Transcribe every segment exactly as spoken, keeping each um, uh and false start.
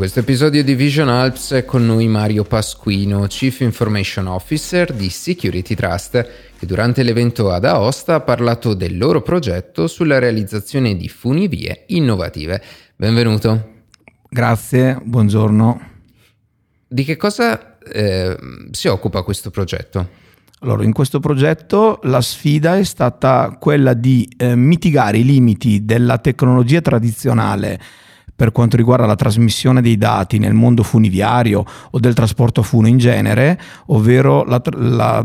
questo episodio di Vision Alps è con noi Mario Pasquino, Chief Information Officer di Security Trust, che durante l'evento ad Aosta ha parlato del loro progetto sulla realizzazione di funivie innovative. Benvenuto. Grazie, buongiorno. Di che cosa eh, si occupa questo progetto? Allora, in questo progetto la sfida è stata quella di eh, mitigare i limiti della tecnologia tradizionale per quanto riguarda la trasmissione dei dati nel mondo funiviario o del trasporto a funo in genere, ovvero la, la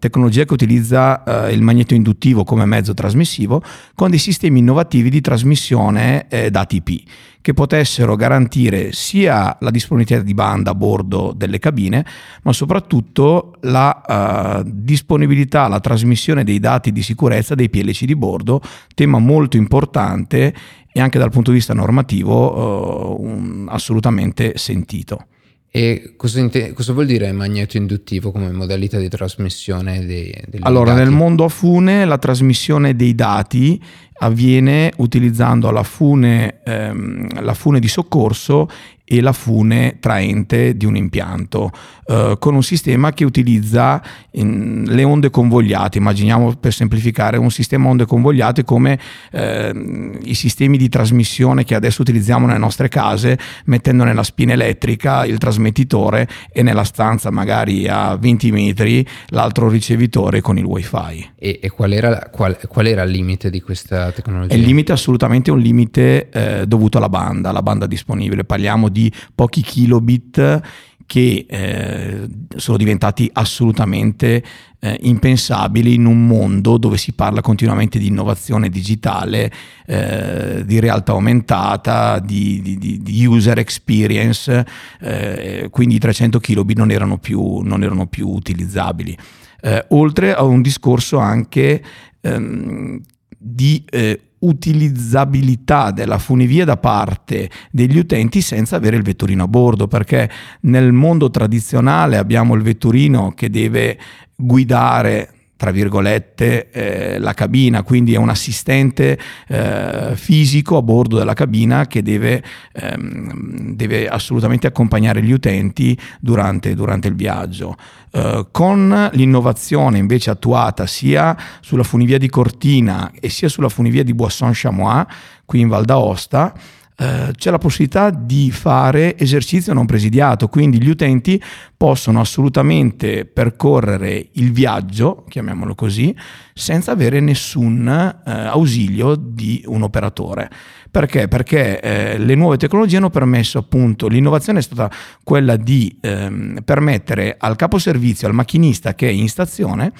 tecnologia che utilizza eh, il magneto induttivo come mezzo trasmissivo, con dei sistemi innovativi di trasmissione eh, dati I P, che potessero garantire sia la disponibilità di banda a bordo delle cabine, ma soprattutto la eh, disponibilità, la trasmissione dei dati di sicurezza dei P L C di bordo, tema molto importante e anche dal punto di vista normativo eh, un, assolutamente sentito. E cosa, inte- cosa vuol dire magneto induttivo come modalità di trasmissione dei, dei allora, dati? Nel mondo a fune la trasmissione dei dati avviene utilizzando la fune, ehm, la fune di soccorso e la fune traente di un impianto, eh, con un sistema che utilizza in, le onde convogliate. Immaginiamo, per semplificare, un sistema onde convogliate come ehm, i sistemi di trasmissione che adesso utilizziamo nelle nostre case, mettendo nella spina elettrica il trasmettitore e nella stanza magari a venti metri l'altro ricevitore con il wifi. E, e qual era, qual, qual era il limite di questa tecnologia? Il limite assolutamente è un limite eh, dovuto alla banda, alla banda disponibile. Parliamo di pochi kilobit che eh, sono diventati assolutamente eh, impensabili in un mondo dove si parla continuamente di innovazione digitale, eh, di realtà aumentata, di, di, di user experience, eh, quindi i trecento kilobit non erano più, non erano più utilizzabili. Eh, oltre a un discorso anche ehm, di eh, utilizzabilità della funivia da parte degli utenti senza avere il vetturino a bordo, perché nel mondo tradizionale abbiamo il vetturino che deve guidare, tra virgolette, eh, la cabina, quindi è un assistente eh, fisico a bordo della cabina che deve, ehm, deve assolutamente accompagnare gli utenti durante, durante il viaggio. Eh, con l'innovazione invece attuata sia sulla funivia di Cortina e sia sulla funivia di Buisson-Chamois, qui in Val d'Aosta, Uh, c'è la possibilità di fare esercizio non presidiato, quindi gli utenti possono assolutamente percorrere il viaggio, chiamiamolo così, senza avere nessun uh, ausilio di un operatore. Perché? Perché uh, le nuove tecnologie hanno permesso, appunto, l'innovazione è stata quella di um, permettere al caposervizio, al macchinista che è in stazione,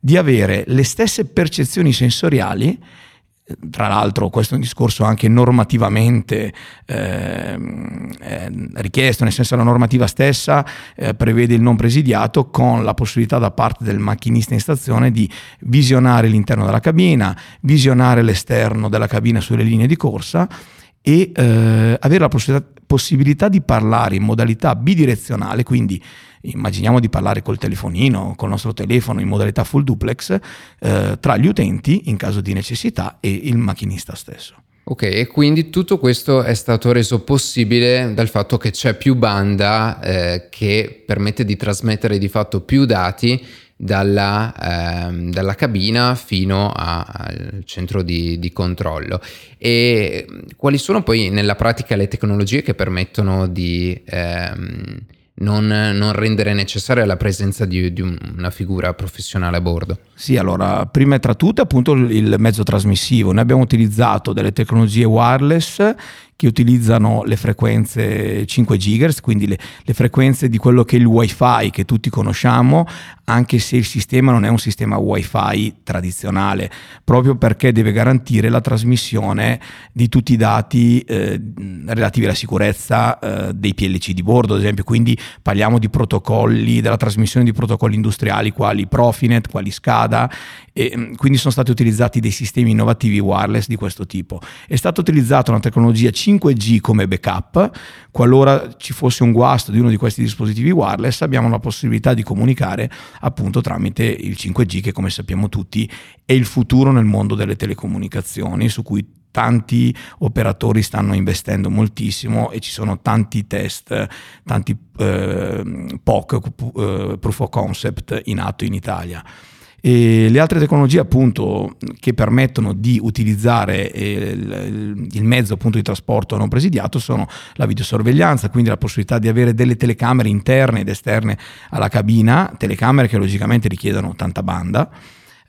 di avere le stesse percezioni sensoriali. Tra l'altro, questo è un discorso anche normativamente eh, eh, richiesto, nel senso la normativa stessa eh, prevede il non presidiato, con la possibilità da parte del macchinista in stazione di visionare l'interno della cabina, visionare l'esterno della cabina sulle linee di corsa e eh, avere la possibilità, possibilità di parlare in modalità bidirezionale, quindi immaginiamo di parlare col telefonino, col nostro telefono in modalità full duplex eh, tra gli utenti in caso di necessità e il macchinista stesso. Ok, e quindi tutto questo è stato reso possibile dal fatto che c'è più banda eh, che permette di trasmettere di fatto più dati Dalla, ehm, dalla cabina fino a, al centro di, di controllo. E quali sono poi nella pratica le tecnologie che permettono di ehm, non, non rendere necessaria la presenza di, di una figura professionale a bordo? Sì, allora, prima tra tutte appunto il mezzo trasmissivo. Noi abbiamo utilizzato delle tecnologie wireless che utilizzano le frequenze cinque gigahertz, quindi le, le frequenze di quello che è il wifi che tutti conosciamo, anche se il sistema non è un sistema wifi tradizionale, proprio perché deve garantire la trasmissione di tutti i dati eh, relativi alla sicurezza eh, dei P L C di bordo, ad esempio. Quindi parliamo di protocolli, della trasmissione di protocolli industriali quali Profinet, quali SCADA, e quindi sono stati utilizzati dei sistemi innovativi wireless di questo tipo. È stata utilizzata una tecnologia cinque G come backup. Qualora ci fosse un guasto di uno di questi dispositivi wireless, abbiamo la possibilità di comunicare appunto tramite il cinque G, che come sappiamo tutti è il futuro nel mondo delle telecomunicazioni, su cui tanti operatori stanno investendo moltissimo e ci sono tanti test, tanti eh, P O C, eh, proof of concept in atto in Italia. E le altre tecnologie appunto che permettono di utilizzare il, il mezzo appunto di trasporto non presidiato sono la videosorveglianza, quindi la possibilità di avere delle telecamere interne ed esterne alla cabina, telecamere che logicamente richiedono tanta banda,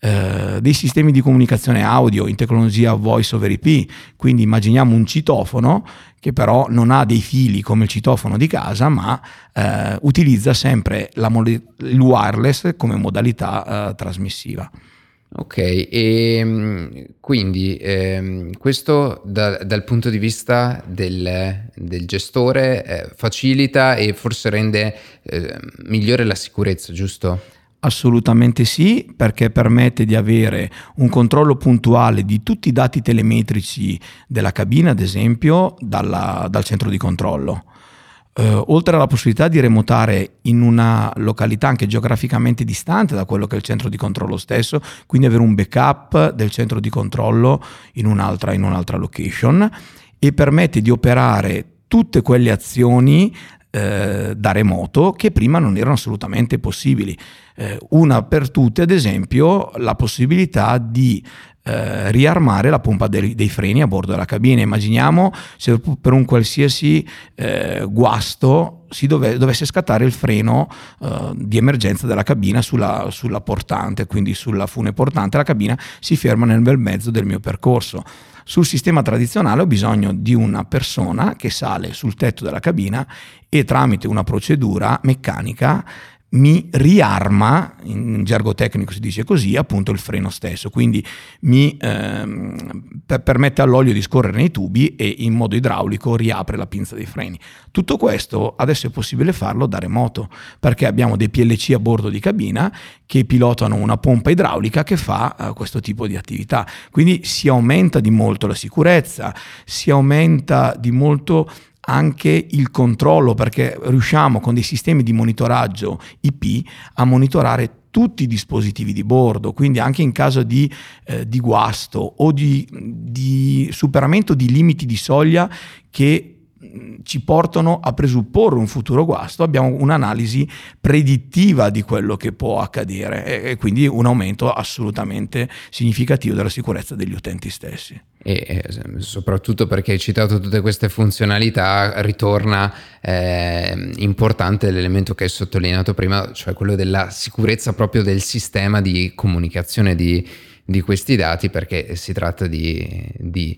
eh, dei sistemi di comunicazione audio in tecnologia voice over I P, quindi immaginiamo un citofono che però non ha dei fili come il citofono di casa, ma eh, utilizza sempre la mole- il wireless come modalità eh, trasmissiva. Ok, e quindi eh, questo da, dal punto di vista del, del gestore eh, facilita e forse rende eh, migliore la sicurezza, giusto? Assolutamente sì, perché permette di avere un controllo puntuale di tutti i dati telemetrici della cabina, ad esempio, dalla, dal centro di controllo. Eh, oltre alla possibilità di remotare in una località anche geograficamente distante da quello che è il centro di controllo stesso, quindi avere un backup del centro di controllo in un'altra, in un'altra location, e permette di operare tutte quelle azioni Eh, da remoto che prima non erano assolutamente possibili. Eh, una per tutte, ad esempio, la possibilità di eh, riarmare la pompa dei, dei freni a bordo della cabina. Immaginiamo se per un qualsiasi eh, guasto si dove, dovesse scattare il freno eh, di emergenza della cabina sulla, sulla portante, quindi sulla fune portante, la cabina si ferma nel bel mezzo del mio percorso. Sul sistema tradizionale ho bisogno di una persona che sale sul tetto della cabina e tramite una procedura meccanica mi riarma, in gergo tecnico si dice così, appunto il freno stesso, quindi mi ehm, permette all'olio di scorrere nei tubi e in modo idraulico riapre la pinza dei freni. Tutto questo adesso è possibile farlo da remoto, perché abbiamo dei P L C a bordo di cabina che pilotano una pompa idraulica che fa eh, questo tipo di attività. Quindi si aumenta di molto la sicurezza, si aumenta di molto anche il controllo, perché riusciamo con dei sistemi di monitoraggio I P a monitorare tutti i dispositivi di bordo, quindi anche in caso di, eh, di guasto o di, di superamento di limiti di soglia che ci portano a presupporre un futuro guasto, abbiamo un'analisi predittiva di quello che può accadere e quindi un aumento assolutamente significativo della sicurezza degli utenti stessi. E soprattutto perché hai citato tutte queste funzionalità, ritorna eh, importante l'elemento che hai sottolineato prima, cioè quello della sicurezza proprio del sistema di comunicazione di, di questi dati, perché si tratta di... di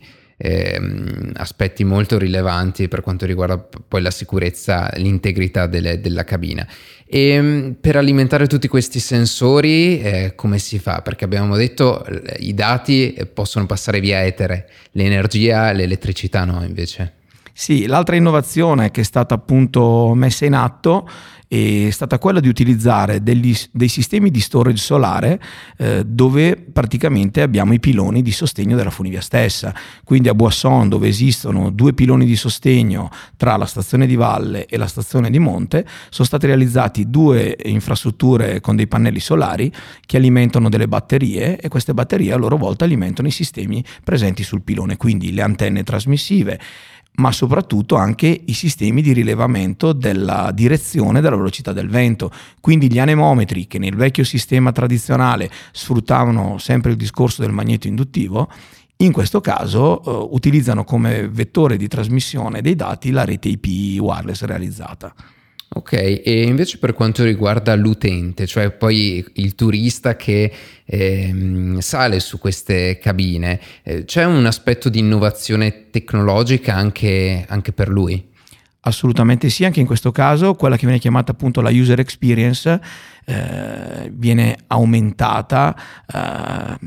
aspetti molto rilevanti per quanto riguarda poi la sicurezza, l'integrità delle, della cabina. E per alimentare tutti questi sensori eh, come si fa? Perché abbiamo detto i dati possono passare via etere, l'energia, l'elettricità no invece. Sì, l'altra innovazione che è stata appunto messa in atto è stata quella di utilizzare degli, dei sistemi di storage solare eh, dove praticamente abbiamo i piloni di sostegno della funivia stessa. Quindi a Buisson, dove esistono due piloni di sostegno tra la stazione di valle e la stazione di monte, sono state realizzate due infrastrutture con dei pannelli solari che alimentano delle batterie e queste batterie a loro volta alimentano i sistemi presenti sul pilone, quindi le antenne trasmissive, ma soprattutto anche i sistemi di rilevamento della direzione, della velocità del vento. Quindi gli anemometri, che nel vecchio sistema tradizionale sfruttavano sempre il discorso del magneto induttivo, in questo caso eh, utilizzano come vettore di trasmissione dei dati la rete I P wireless realizzata. Ok, e invece per quanto riguarda l'utente, cioè poi il turista che eh, sale su queste cabine, eh, c'è un aspetto di innovazione tecnologica anche, anche per lui? Assolutamente sì, anche in questo caso quella che viene chiamata appunto la user experience eh, viene aumentata eh,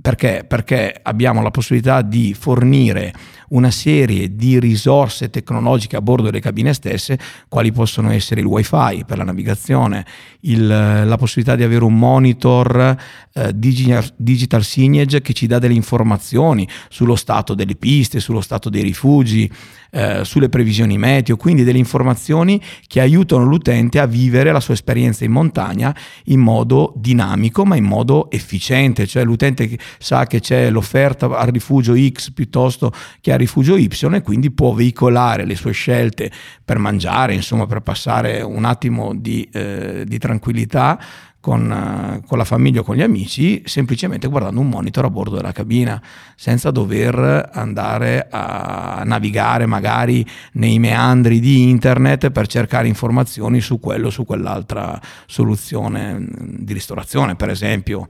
perché? Perché abbiamo la possibilità di fornire una serie di risorse tecnologiche a bordo delle cabine stesse, quali possono essere il wifi per la navigazione, il, la possibilità di avere un monitor eh, digital, digital signage che ci dà delle informazioni sullo stato delle piste, sullo stato dei rifugi, eh, sulle previsioni meteo, quindi delle informazioni che aiutano l'utente a vivere la sua esperienza in montagna in modo dinamico ma in modo efficiente, cioè l'utente sa che c'è l'offerta al rifugio X piuttosto che al rifugio Y e quindi può veicolare le sue scelte per mangiare, insomma per passare un attimo di, eh, di tranquillità Con, con la famiglia o con gli amici, semplicemente guardando un monitor a bordo della cabina, senza dover andare a navigare magari nei meandri di internet per cercare informazioni su quello o su quell'altra soluzione di ristorazione, per esempio.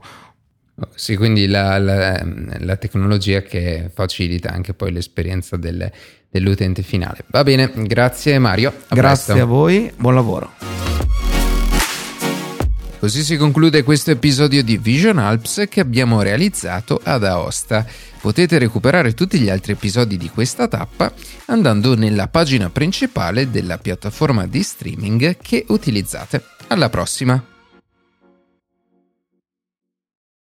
Sì, quindi la, la, la tecnologia che facilita anche poi l'esperienza del, dell'utente finale. Va bene, grazie Mario. A grazie presto. A voi, buon lavoro. Così si conclude questo episodio di Vision Alps che abbiamo realizzato ad Aosta. Potete recuperare tutti gli altri episodi di questa tappa andando nella pagina principale della piattaforma di streaming che utilizzate. Alla prossima!